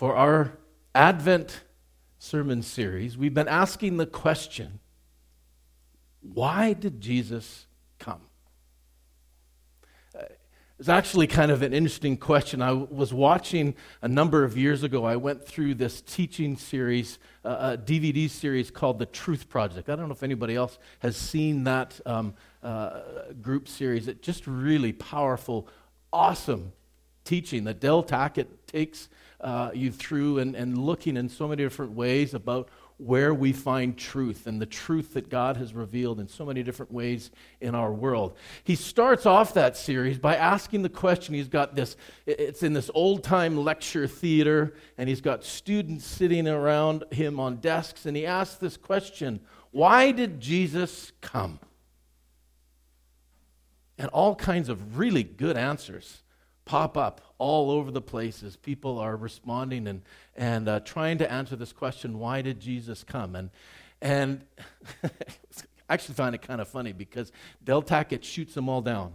For our Advent sermon series, we've been asking the question, why did Jesus come? It's actually kind of an interesting question. I was watching a number of years ago, I went through this teaching series, a DVD series called The Truth Project. I don't know if anybody else has seen that group series. It's just really powerful, awesome teaching that Del Tackett takes you through and looking in so many different ways about where we find truth and the truth that God has revealed in so many different ways in our world. He starts off that series by asking the question, he's got this, it's in this old-time lecture theater, and he's got students sitting around him on desks, and he asks this question, why did Jesus come? And all kinds of really good answers pop up all over the place as people are responding and trying to answer this question, why did Jesus come? And I actually find it kind of funny because Del Tackett shoots them all down.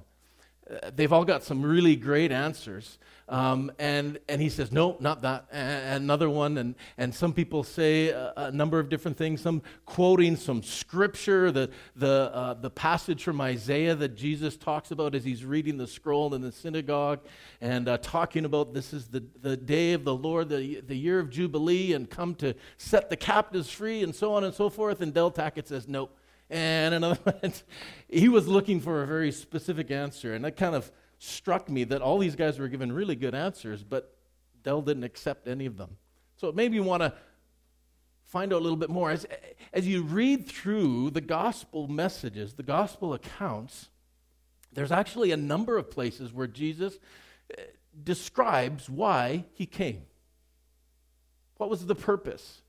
They've all got some really great answers. And he says, no, not that, another one. And some people say a number of different things, some quoting some scripture, the passage from Isaiah that Jesus talks about as he's reading the scroll in the synagogue and talking about this is the day of the Lord, the year of Jubilee, and come to set the captives free, and so on and so forth. And Del Tackett says, no. And another one, he was looking for a very specific answer, and that kind of struck me that all these guys were given really good answers, but Del didn't accept any of them. So it made me want to find out a little bit more. As you read through the gospel messages, the gospel accounts, there's actually a number of places where Jesus describes why he came. What was the purpose?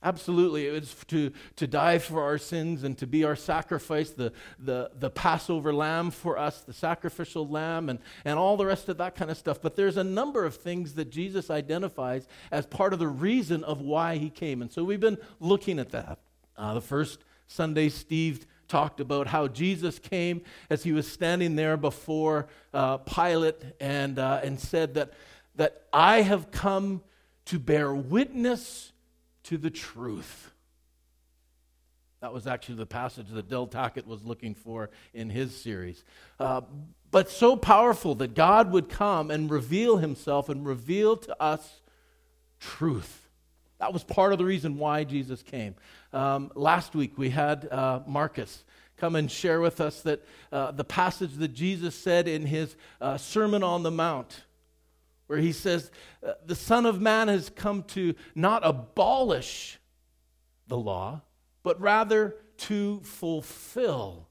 Absolutely, it was to die for our sins and to be our sacrifice, the Passover lamb for us, the sacrificial lamb, and all the rest of that kind of stuff. But there's a number of things that Jesus identifies as part of the reason of why he came. And so we've been looking at that. The first Sunday, Steve talked about how Jesus came as he was standing there before Pilate and said that I have come to bear witness to the truth. That was actually the passage that Del Tackett was looking for in his series. But so powerful that God would come and reveal himself and reveal to us truth. That was part of the reason why Jesus came. Last week we had Marcus come and share with us that the passage that Jesus said in his Sermon on the Mount, where he says, the Son of Man has come to not abolish the law, but rather to fulfill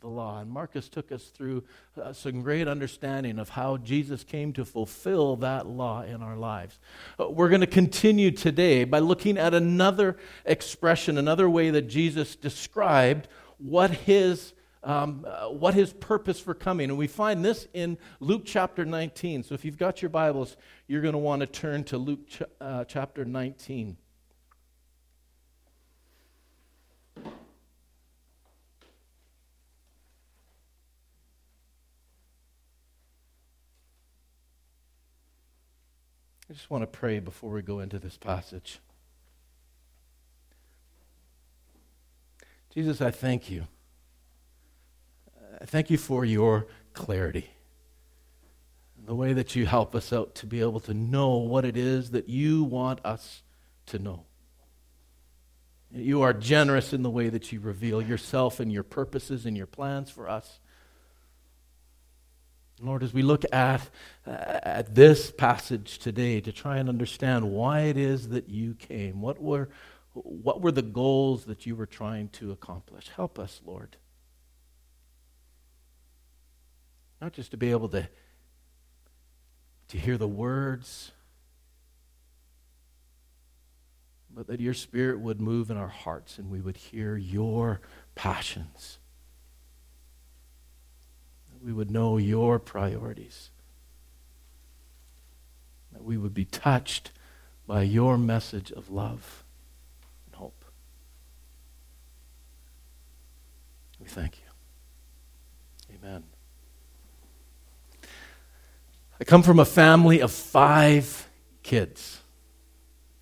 the law. And Marcus took us through some great understanding of how Jesus came to fulfill that law in our lives. We're going to continue today by looking at another expression, another way that Jesus described what his purpose for coming. And we find this in Luke chapter 19. So if you've got your Bibles, you're going to want to turn to Luke chapter 19. I just want to pray before we go into this passage. Jesus, I thank you. I thank you for your clarity, the way that you help us out to be able to know what it is that you want us to know. You are generous in the way that you reveal yourself and your purposes and your plans for us. Lord, as we look at this passage today to try and understand why it is that you came, what were the goals that you were trying to accomplish? Help us, Lord. Not just to be able to hear the words, but that your Spirit would move in our hearts and we would hear your passions. That we would know your priorities. That we would be touched by your message of love and hope. We thank you. Amen. I come from a family of 5 kids.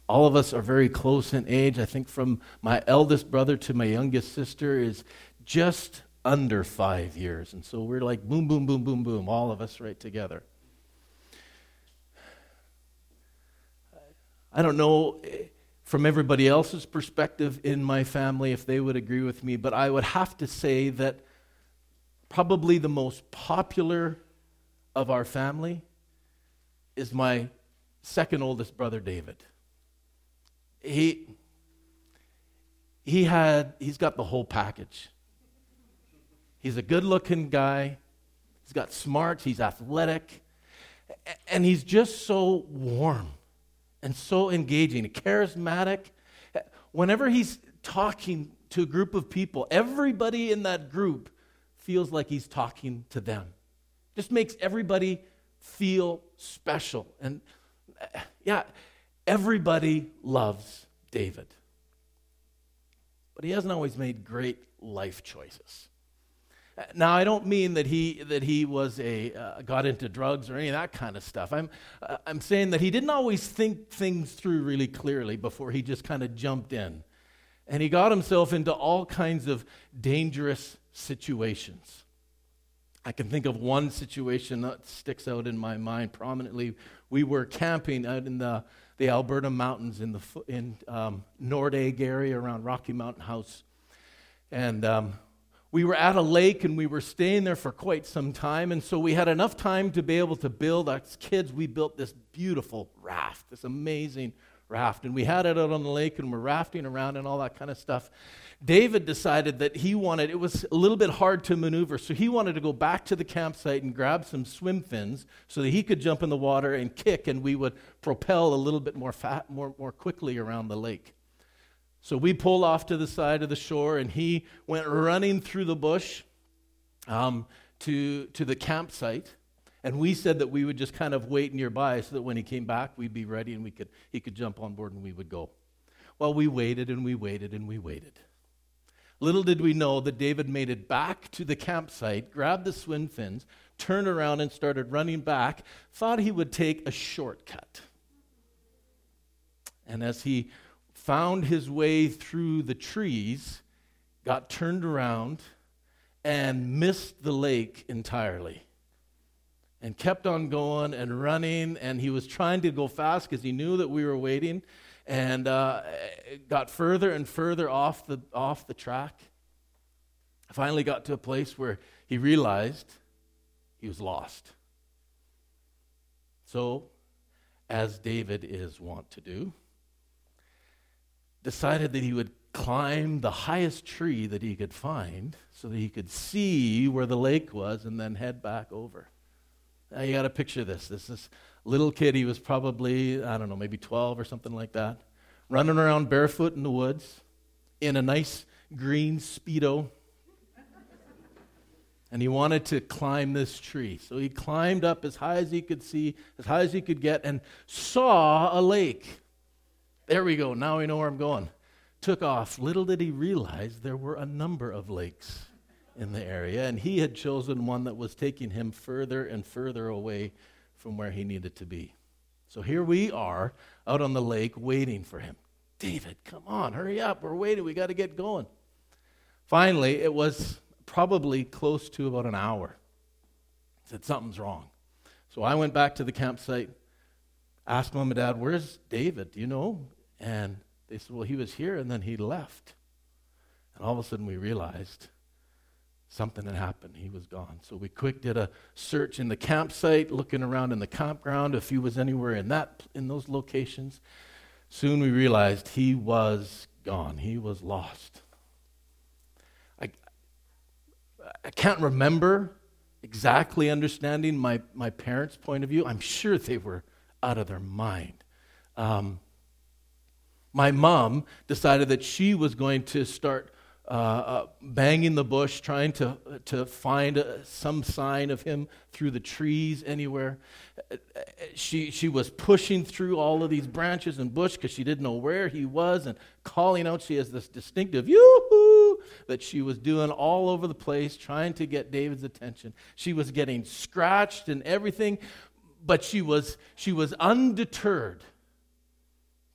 All of us are very close in age. I think from my eldest brother to my youngest sister is just under 5 years. And so we're like boom, boom, boom, boom, boom, all of us right together. I don't know from everybody else's perspective in my family if they would agree with me, but I would have to say that probably the most popular of our family is my second oldest brother, David. He's got the whole package. He's a good-looking guy. He's got smarts. He's athletic. And he's just so warm and so engaging, charismatic. Whenever he's talking to a group of people, everybody in that group feels like he's talking to them. Just makes everybody feel special. And yeah, everybody loves David. But he hasn't always made great life choices. Now, I don't mean that he was got into drugs or any of that kind of stuff. I'm saying that he didn't always think things through really clearly before he just kind of jumped in, and he got himself into all kinds of dangerous situations. I can think of one situation that sticks out in my mind prominently. We were camping out in the Alberta mountains in Nordegg area around Rocky Mountain House, and we were at a lake, and we were staying there for quite some time, and so we had enough time to be able to build. As kids, we built this beautiful raft, this amazing raft, and we had it out on the lake, and we're rafting around and all that kind of stuff. David decided that it was a little bit hard to maneuver, so he wanted to go back to the campsite and grab some swim fins so that he could jump in the water and kick, and we would propel a little bit more quickly around the lake. So we pulled off to the side of the shore, and he went running through the bush to the campsite. And we said that we would just kind of wait nearby so that when he came back, we'd be ready and he could jump on board and we would go. Well, we waited and we waited and we waited. Little did we know that David made it back to the campsite, grabbed the swim fins, turned around and started running back, thought he would take a shortcut. And as he found his way through the trees, got turned around, and missed the lake entirely. And kept on going and running, and he was trying to go fast because he knew that we were waiting, and got further and further off the track. Finally got to a place where he realized he was lost. So, as David is wont to do, decided that he would climb the highest tree that he could find so that he could see where the lake was and then head back over. Now you got to picture this. This little kid, he was probably, I don't know, maybe 12 or something like that, running around barefoot in the woods in a nice green Speedo. And he wanted to climb this tree. So he climbed up as high as he could see, as high as he could get, and saw a lake. There we go. Now we know where I'm going. Took off. Little did he realize there were a number of lakes in the area, and he had chosen one that was taking him further and further away from where he needed to be. So here we are out on the lake waiting for him. David, come on, hurry up. We're waiting. We got to get going. Finally, it was probably close to about an hour. I said, something's wrong. So I went back to the campsite, asked Mom and Dad, where's David? Do you know? And they said, well, he was here, and then he left. And all of a sudden, we realized something had happened. He was gone. So we quick did a search in the campsite, looking around in the campground, if he was anywhere in those locations. Soon we realized he was gone. He was lost. I can't remember exactly understanding my parents' point of view. I'm sure they were out of their mind. My mom decided that she was going to start banging the bush, trying to find some sign of him through the trees anywhere. She was pushing through all of these branches and bush because she didn't know where he was, and calling out. She has this distinctive yoo-hoo that she was doing all over the place, trying to get David's attention. She was getting scratched and everything. But she was undeterred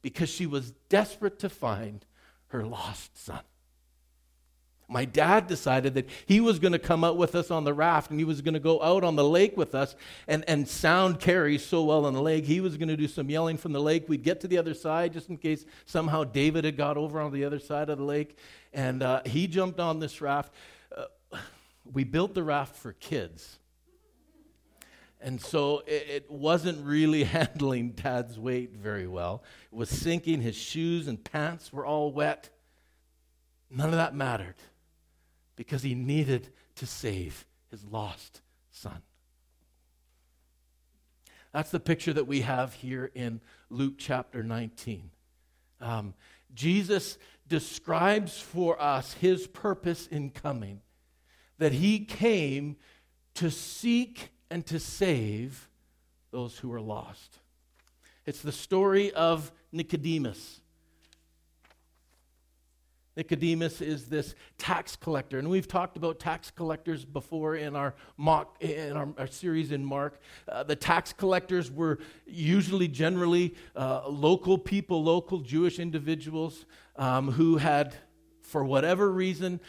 because she was desperate to find her lost son. My dad decided that he was going to come out with us on the raft, and he was going to go out on the lake with us, and sound carries so well on the lake. He was going to do some yelling from the lake. We'd get to the other side just in case somehow David had got over on the other side of the lake, and he jumped on this raft. We built the raft for kids, and so it wasn't really handling Dad's weight very well. It was sinking. His shoes and pants were all wet. None of that mattered, because he needed to save his lost son. That's the picture that we have here in Luke chapter 19. Jesus describes for us his purpose in coming, that he came to seek and to save those who are lost. It's the story of Nicodemus. Nicodemus is this tax collector, and we've talked about tax collectors before in our series in Mark. The tax collectors were generally local people, local Jewish individuals who had, for whatever reason,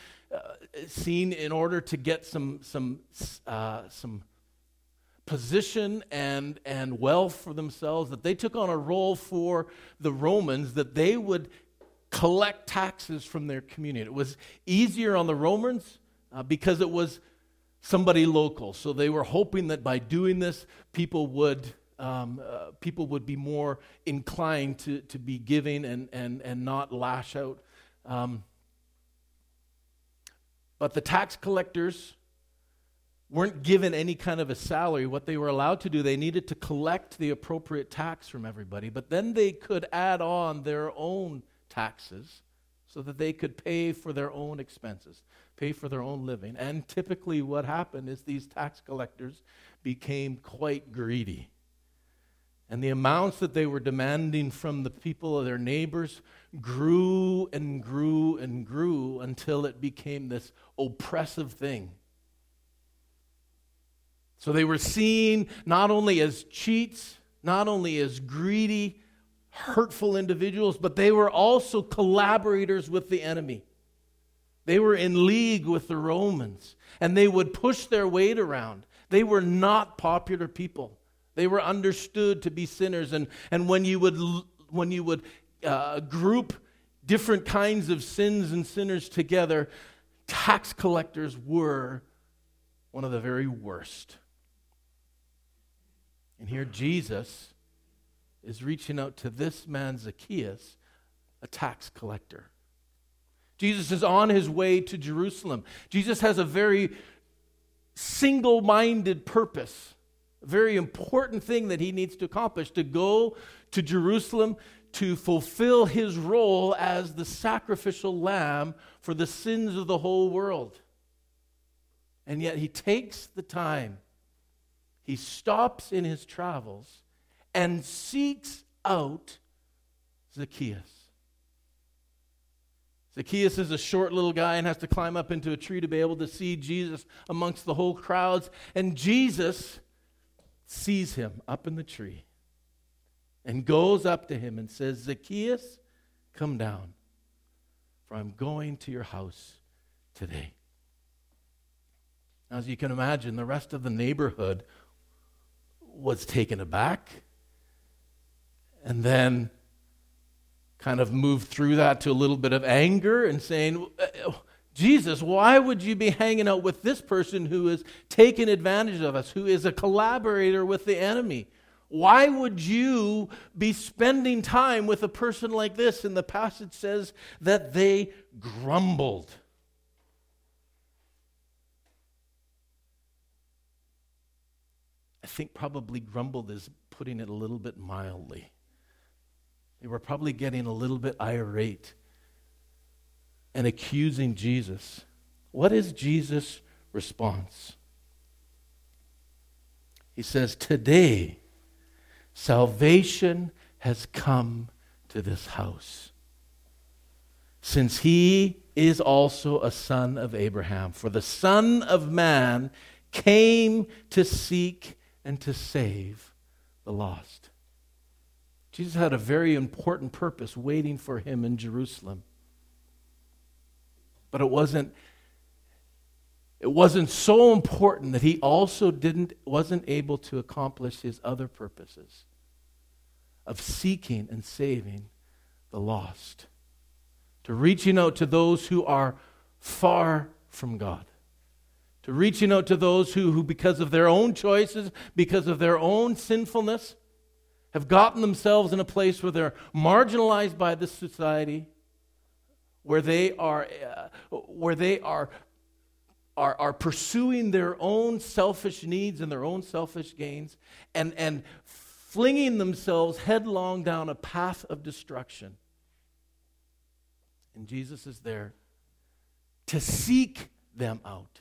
seen in order to get some position and wealth for themselves, that they took on a role for the Romans that they would collect taxes from their community. It was easier on the Romans because it was somebody local. So they were hoping that by doing this, people would be more inclined to be giving and not lash out. But the tax collectors weren't given any kind of a salary. What they were allowed to do, they needed to collect the appropriate tax from everybody, but then they could add on their own taxes so that they could pay for their own expenses, pay for their own living. And typically what happened is these tax collectors became quite greedy. And the amounts that they were demanding from the people of their neighbors grew and grew and grew until it became this oppressive thing. So they were seen not only as cheats, not only as greedy, hurtful individuals, but they were also collaborators with the enemy. They were in league with the Romans, and they would push their weight around. They were not popular people. They were understood to be sinners, and when you would group different kinds of sins and sinners together, tax collectors were one of the very worst. And here Jesus is reaching out to this man Zacchaeus, a tax collector. Jesus is on his way to Jerusalem. Jesus has a very single-minded purpose, a very important thing that he needs to accomplish, to go to Jerusalem to fulfill his role as the sacrificial lamb for the sins of the whole world. And yet he takes the time, he stops in his travels, and seeks out Zacchaeus. Zacchaeus is a short little guy and has to climb up into a tree to be able to see Jesus amongst the whole crowds. And Jesus sees him up in the tree and goes up to him and says, "Zacchaeus, come down, for I'm going to your house today." As you can imagine, the rest of the neighborhood was taken aback, and then kind of moved through that to a little bit of anger and saying, "Jesus, why would you be hanging out with this person who is taking advantage of us, who is a collaborator with the enemy? Why would you be spending time with a person like this?" And the passage says that they grumbled. I think probably grumbled is putting it a little bit mildly. They were probably getting a little bit irate and accusing Jesus. What is Jesus' response? He says, "Today, salvation has come to this house, since he is also a son of Abraham. For the Son of Man came to seek and to save the lost. Jesus had a very important purpose waiting for him in Jerusalem. But it wasn't so important that he also wasn't able to accomplish his other purposes of seeking and saving the lost, to reaching out to those who are far from God, to reaching out to those who because of their own choices, because of their own sinfulness, have gotten themselves in a place where they're marginalized by this society, where they are pursuing their own selfish needs and their own selfish gains, and flinging themselves headlong down a path of destruction. And Jesus is there to seek them out.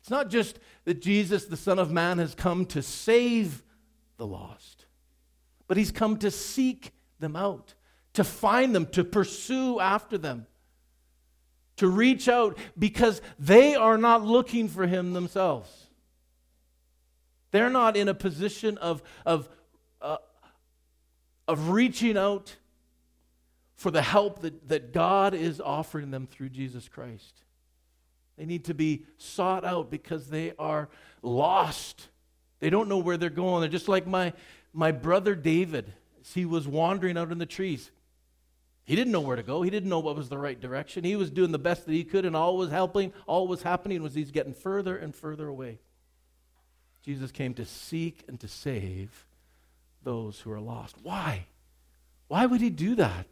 It's not just that Jesus, the Son of Man, has come to save the lost, but he's come to seek them out, to find them, to pursue after them, to reach out, because they are not looking for him themselves. They're not in a position of reaching out for the help that God is offering them through Jesus Christ. They need to be sought out because they are lost. They don't know where they're going. They're just like my brother David. He was wandering out in the trees. He didn't know where to go. He didn't know what was the right direction. He was doing the best that he could, and all was happening was he's getting further and further away. Jesus came to seek and to save those who are lost. Why? Why would he do that?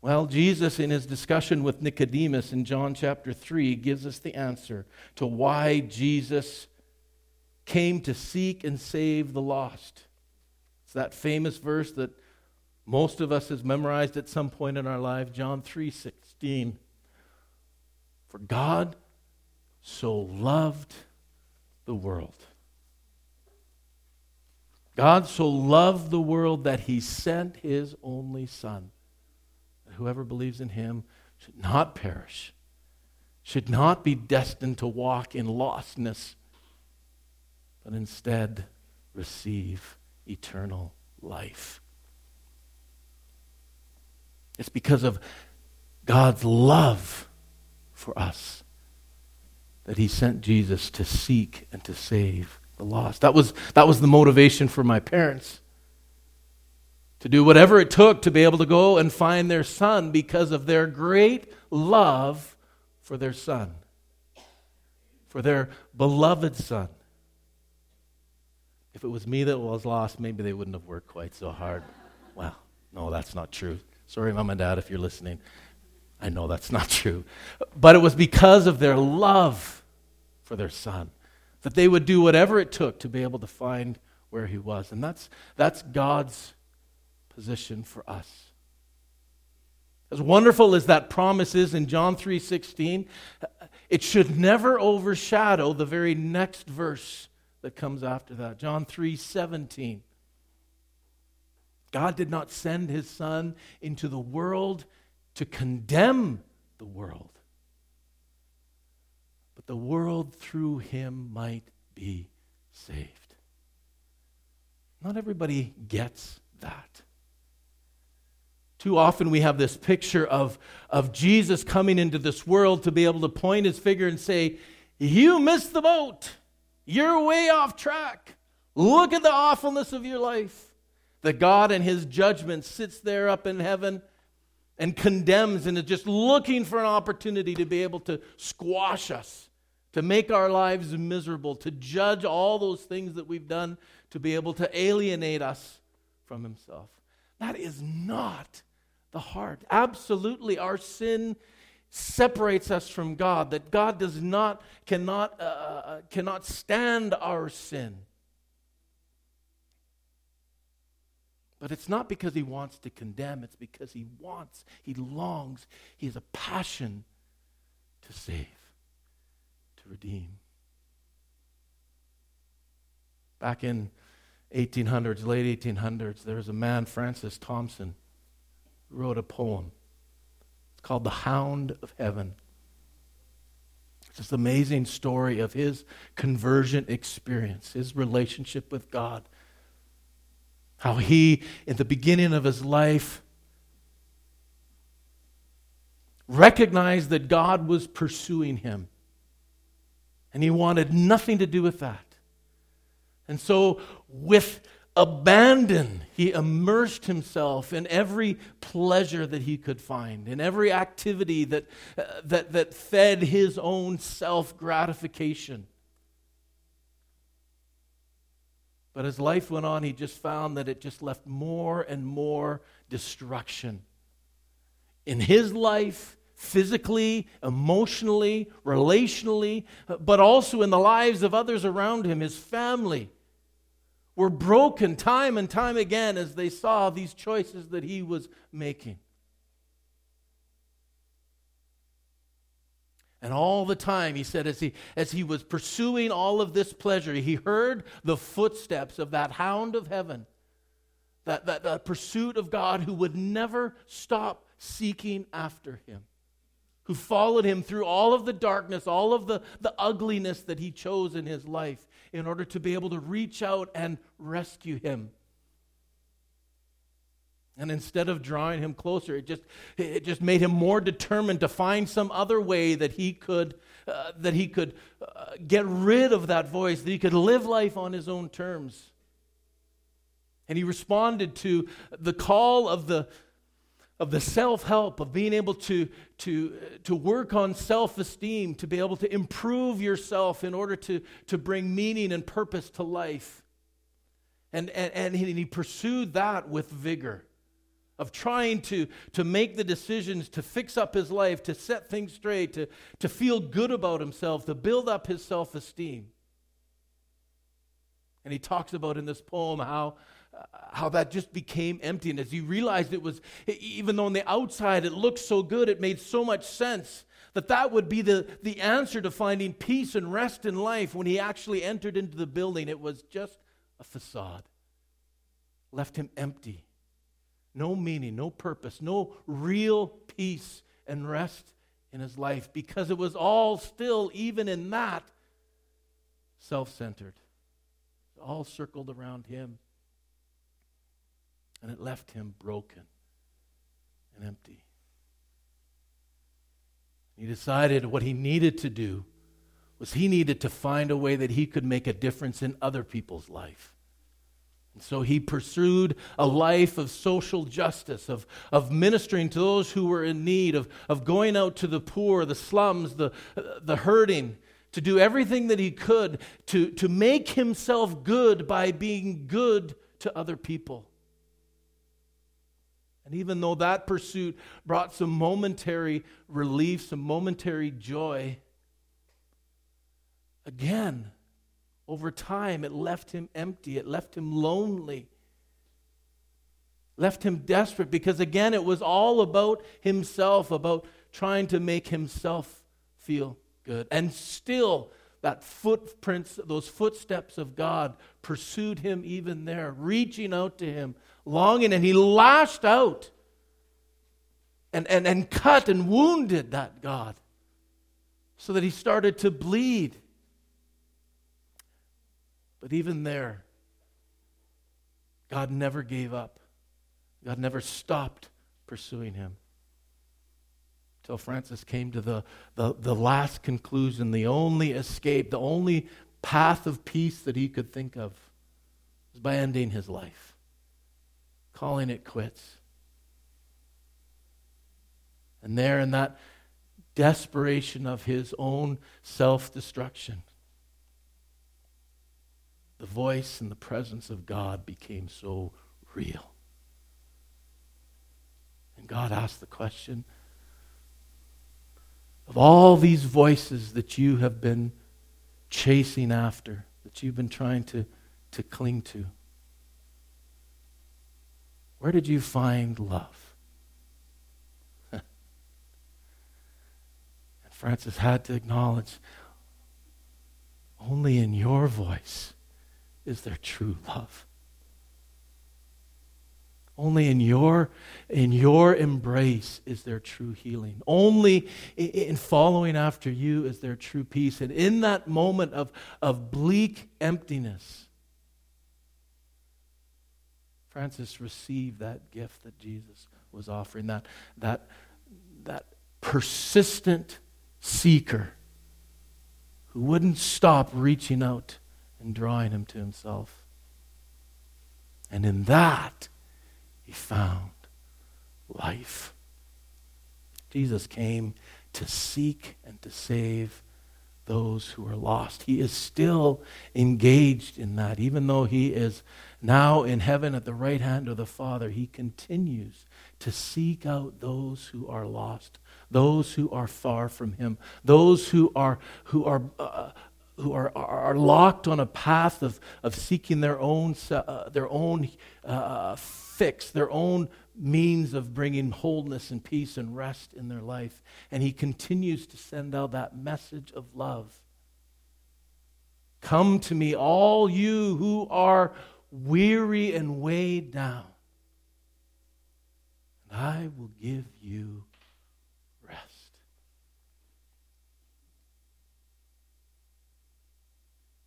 Well, Jesus, in his discussion with Nicodemus in John chapter 3, gives us the answer to why Jesus came to seek and save the lost. It's that famous verse that most of us has memorized at some point in our life, John 3:16. For God so loved the world. God so loved the world that he sent his only Son, that whoever believes in him should not perish, should not be destined to walk in lostness, but instead receive eternal life. It's because of God's love for us that he sent Jesus to seek and to save the lost. That was the motivation for my parents, to do whatever it took to be able to go and find their son because of their great love for their son, for their beloved son. If it was me that was lost, maybe they wouldn't have worked quite so hard. Well, no, that's not true. Sorry, Mom and Dad, if you're listening. I know that's not true. But it was because of their love for their son that they would do whatever it took to be able to find where he was. And that's God's position for us. As wonderful as that promise is in John 3:16, it should never overshadow the very next verse that comes after that. John 3:17. God did not send his Son into the world to condemn the world, but the world through him might be saved. Not everybody gets that. Too often we have this picture of Jesus coming into this world to be able to point his finger and say, "You missed the boat. You're way off track. Look at the awfulness of your life." That God in his judgment sits there up in heaven and condemns and is just looking for an opportunity to be able to squash us, to make our lives miserable, to judge all those things that we've done, to be able to alienate us from himself. That is not the heart. Absolutely, our sin separates us from God, that God cannot stand our sin. But it's not because he wants to condemn. It's because he longs, he has a passion to save, to redeem. Back in 1800s, late 1800s, there was a man, Francis Thompson, who wrote a poem. It's called The Hound of Heaven. This amazing story of his conversion experience, his relationship with God. How he, in the beginning of his life, recognized that God was pursuing him. And he wanted nothing to do with that. And so, with abandon, he immersed himself in every pleasure that he could find, in every activity that fed his own self-gratification. But as life went on, he just found that it just left more and more destruction in his life, physically, emotionally, relationally, but also in the lives of others around him, his family. Were broken time and time again as they saw these choices that he was making. And all the time, he said, as he was pursuing all of this pleasure, he heard the footsteps of that hound of heaven, that pursuit of God who would never stop seeking after him, who followed him through all of the darkness, all of the ugliness that he chose in his life in order to be able to reach out and rescue him. And instead of drawing him closer, it just made him more determined to find some other way that he could get rid of that voice, that he could live life on his own terms. And he responded to the call of the self-help, of being able to work on self-esteem, to be able to improve yourself in order to bring meaning and purpose to life. And he pursued that with vigor, of trying to make the decisions, to fix up his life, to set things straight, to feel good about himself, to build up his self-esteem. And he talks about in this poem how that just became empty. And as he realized it was, even though on the outside it looked so good, it made so much sense, that would be the answer to finding peace and rest in life. When he actually entered into the building, it was just a facade. Left him empty. No meaning, no purpose, no real peace and rest in his life, because it was all still, even in that, self-centered. All circled around him. And it left him broken and empty. He decided what he needed to do was he needed to find a way that he could make a difference in other people's life. And so he pursued a life of social justice, of ministering to those who were in need, of going out to the poor, the slums, the hurting, to do everything that he could to make himself good by being good to other people. And even though that pursuit brought some momentary relief, some momentary joy, again, over time, it left him empty. It left him lonely. Left him desperate, because again, it was all about himself, about trying to make himself feel good. And still, those footsteps of God pursued him even there, reaching out to him, longing, and he lashed out and cut and wounded that God so that he started to bleed. But even there, God never gave up. God never stopped pursuing him. Till Francis came to the last conclusion, the only escape, the only path of peace that he could think of was by ending his life, calling it quits. And there in that desperation of his own self-destruction, the voice and the presence of God became so real. And God asked the question, of all these voices that you have been chasing after, that you've been trying to cling to, where did you find love? And Francis had to acknowledge, only in your voice is there true love. Only in your embrace is there true healing. Only in following after you is there true peace. And in that moment of bleak emptiness, Francis received that gift that Jesus was offering, that persistent seeker who wouldn't stop reaching out and drawing him to himself. And in that, he found life. Jesus came to seek and to save those who are lost. He is still engaged in that. Even though he is now in heaven at the right hand of the Father, he continues to seek out those who are lost, those who are far from him, those who are locked on a path of seeking their own fix, their own means of bringing wholeness and peace and rest in their life. And he continues to send out that message of love. Come to me, all you who are weary and weighed down, and I will give you rest.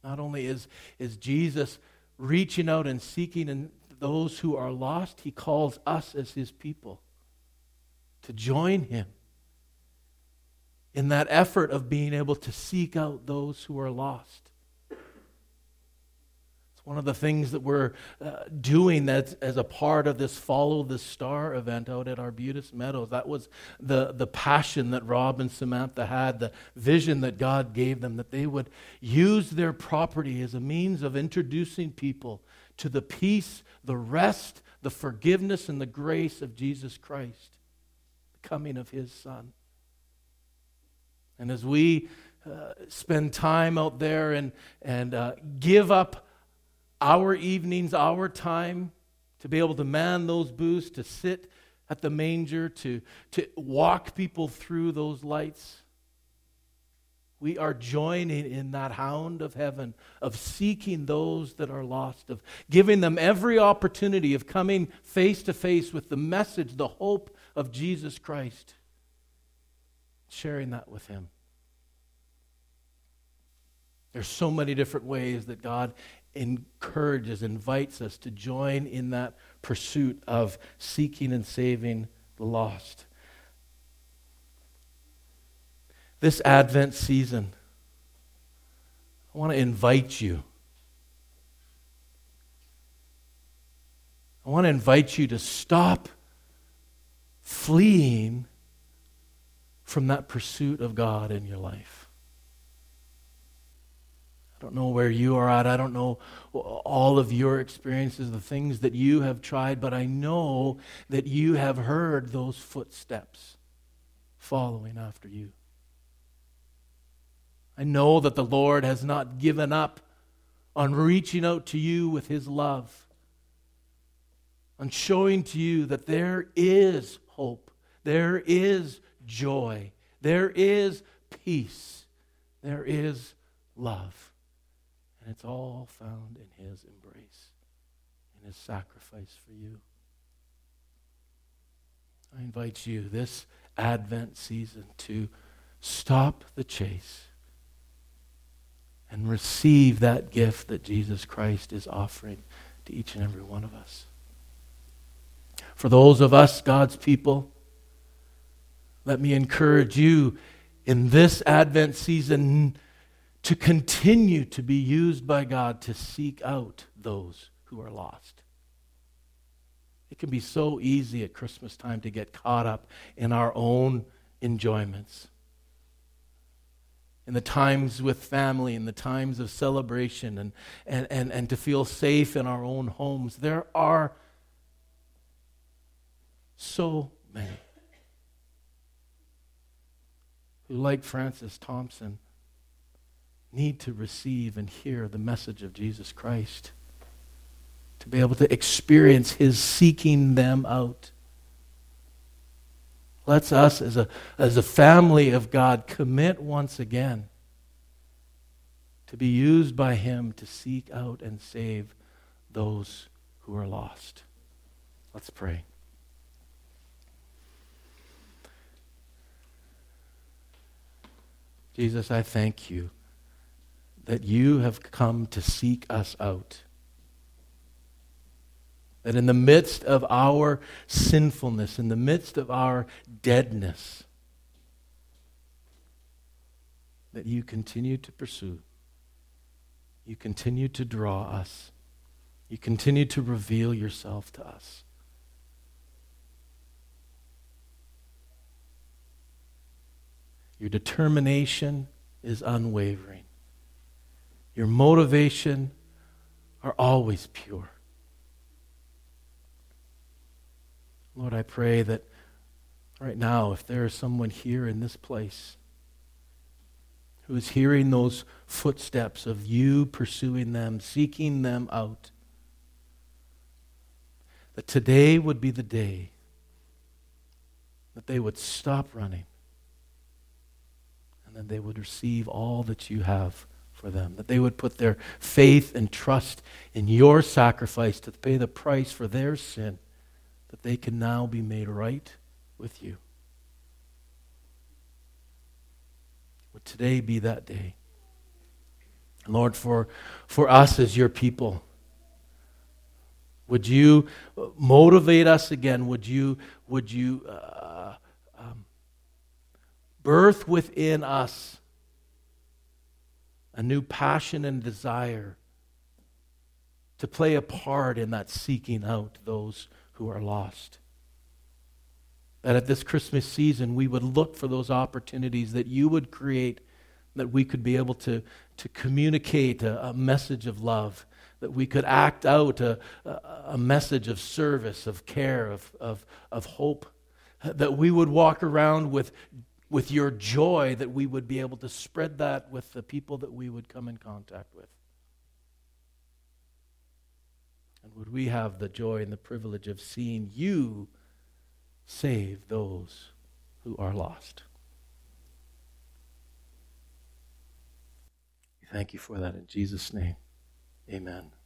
Not only is Jesus reaching out and seeking and those who are lost, he calls us as his people to join him in that effort of being able to seek out those who are lost. It's one of the things that we're doing that's as a part of this Follow the Star event out at Arbutus Meadows. That was the passion that Rob and Samantha had, the vision that God gave them, that they would use their property as a means of introducing people to the peace, the rest, the forgiveness, and the grace of Jesus Christ, the coming of his Son. And as we spend time out there and give up our evenings, our time, to be able to man those booths, to sit at the manger, to walk people through those lights, we are joining in that hound of heaven, of seeking those that are lost, of giving them every opportunity of coming face to face with the message, the hope of Jesus Christ, sharing that with him. There's so many different ways that God encourages, invites us to join in that pursuit of seeking and saving the lost. This Advent season, I want to invite you. I want to invite you to stop fleeing from that pursuit of God in your life. I don't know where you are at. I don't know all of your experiences, the things that you have tried, but I know that you have heard those footsteps following after you. I know that the Lord has not given up on reaching out to you with his love, on showing to you that there is hope, there is joy, there is peace, there is love. And it's all found in his embrace, in his sacrifice for you. I invite you this Advent season to stop the chase and receive that gift that Jesus Christ is offering to each and every one of us. For those of us, God's people, let me encourage you in this Advent season to continue to be used by God to seek out those who are lost. It can be so easy at Christmas time to get caught up in our own enjoyments, in the times with family, in the times of celebration, and to feel safe in our own homes. There are so many who, like Francis Thompson, need to receive and hear the message of Jesus Christ, to be able to experience his seeking them out. Let's us, as a family of God, commit once again to be used by him to seek out and save those who are lost. Let's pray. Jesus, I thank you that you have come to seek us out. That in the midst of our sinfulness, in the midst of our deadness, that you continue to pursue. You continue to draw us. You continue to reveal yourself to us. Your determination is unwavering. Your motivation are always pure. Lord, I pray that right now, if there is someone here in this place who is hearing those footsteps of you pursuing them, seeking them out, that today would be the day that they would stop running and that they would receive all that you have for them, that they would put their faith and trust in your sacrifice to pay the price for their sin, that they can now be made right with you. Would today be that day? Lord, for us as your people, would you motivate us again? Would you birth within us a new passion and desire to play a part in that seeking out those who are lost? That at this Christmas season we would look for those opportunities that you would create, that we could be able to communicate a message of love, that we could act out a message of service, of care, of hope, that we would walk around with your joy, that we would be able to spread that with the people that we would come in contact with. And would we have the joy and the privilege of seeing you save those who are lost. Thank you for that in Jesus' name. Amen.